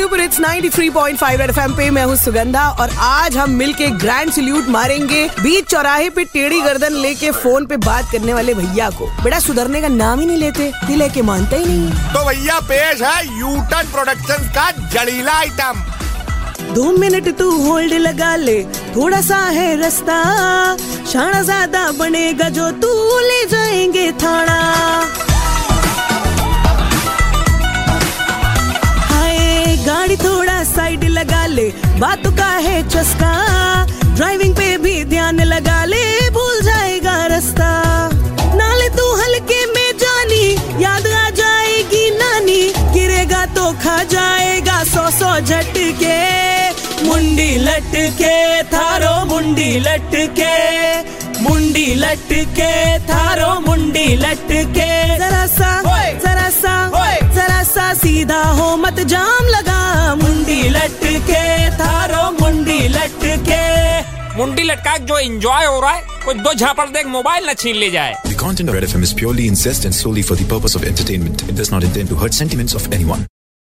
Super hits 93.5 FM पे मैं हूँ सुगंधा और आज हम मिलके ग्रैंड सल्यूट मारेंगे बीच चौराहे पे टेढ़ी गर्दन लेके फोन पे बात करने वाले भैया को। बेटा सुधरने का नाम ही नहीं लेते, दिल है के मानते ही नहीं। तो भैया पेश है यूटर्न प्रोडक्शंस का जड़ीला आइटम। 2 मिनट तू होल्ड लगा ले, थोड़ा सा है रास्ता, शाना ज्यादा बनेगा जो तू ले जाएंगे थाना। गाड़ी थोड़ा साइड लगा ले, बातों का है चस्का, ड्राइविंग पे भी ध्यान लगा ले, भूल जाएगा रास्ता। नाले तू हल्के में जानी, याद आ जाएगी नानी, गिरेगा तो खा जाएगा 100 झटके। मुंडी लटके थारो मुंडी लटके, मुंडी लटके थारो मुंडी लटके। जरा सा सीधा हो मत जाम लगा। मुंडी लटके थारो मुंडी लटके। मुंडी लटका जो एंजॉय हो रहा है कोई 2 झापड़ देख मोबाइल न छीन ले जाए। The content of Red FM is purely incest and solely for the purpose of entertainment. It does not intend to hurt sentiments of anyone.